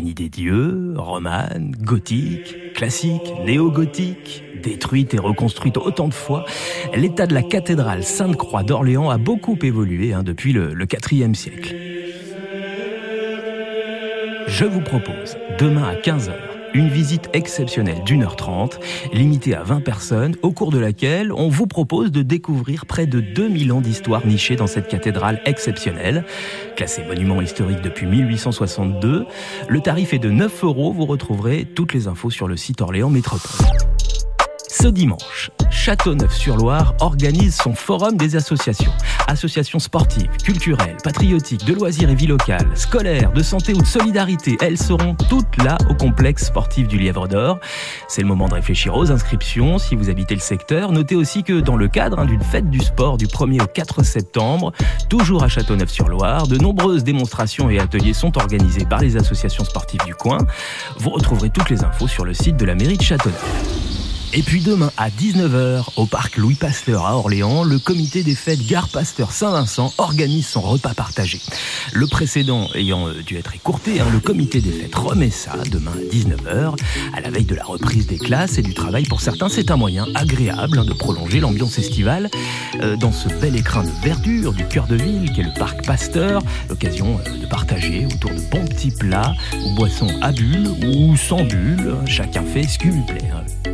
génie des dieux, romane, gothique, classique, néo-gothique, détruite et reconstruite autant de fois, l'état de la cathédrale Sainte-Croix d'Orléans a beaucoup évolué depuis le IVe siècle. Je vous propose, demain à 15h, une visite exceptionnelle d'1h30, limitée à 20 personnes, au cours de laquelle on vous propose de découvrir près de 2000 ans d'histoire nichée dans cette cathédrale exceptionnelle. Classée monument historique depuis 1862, le tarif est de 9 €. Vous retrouverez toutes les infos sur le site Orléans Métropole. Ce dimanche, Châteauneuf-sur-Loire organise son forum des associations. Associations sportives, culturelles, patriotiques, de loisirs et vie locale, scolaires, de santé ou de solidarité, elles seront toutes là au complexe sportif du Lièvre d'Or. C'est le moment de réfléchir aux inscriptions si vous habitez le secteur. Notez aussi que dans le cadre d'une fête du sport du 1er au 4 septembre, toujours à Châteauneuf-sur-Loire, de nombreuses démonstrations et ateliers sont organisés par les associations sportives du coin. Vous retrouverez toutes les infos sur le site de la mairie de Châteauneuf. Et puis demain à 19h, au parc Louis Pasteur à Orléans, le comité des fêtes Gare Pasteur Saint-Vincent organise son repas partagé. Le précédent ayant dû être écourté, le comité des fêtes remet ça demain à 19h. À la veille de la reprise des classes et du travail, pour certains, c'est un moyen agréable de prolonger l'ambiance estivale. Dans ce bel écrin de verdure du cœur de ville qu'est le parc Pasteur, l'occasion de partager autour de bons petits plats, ou boissons à bulles ou sans bulles, chacun fait ce qu'il lui plaît.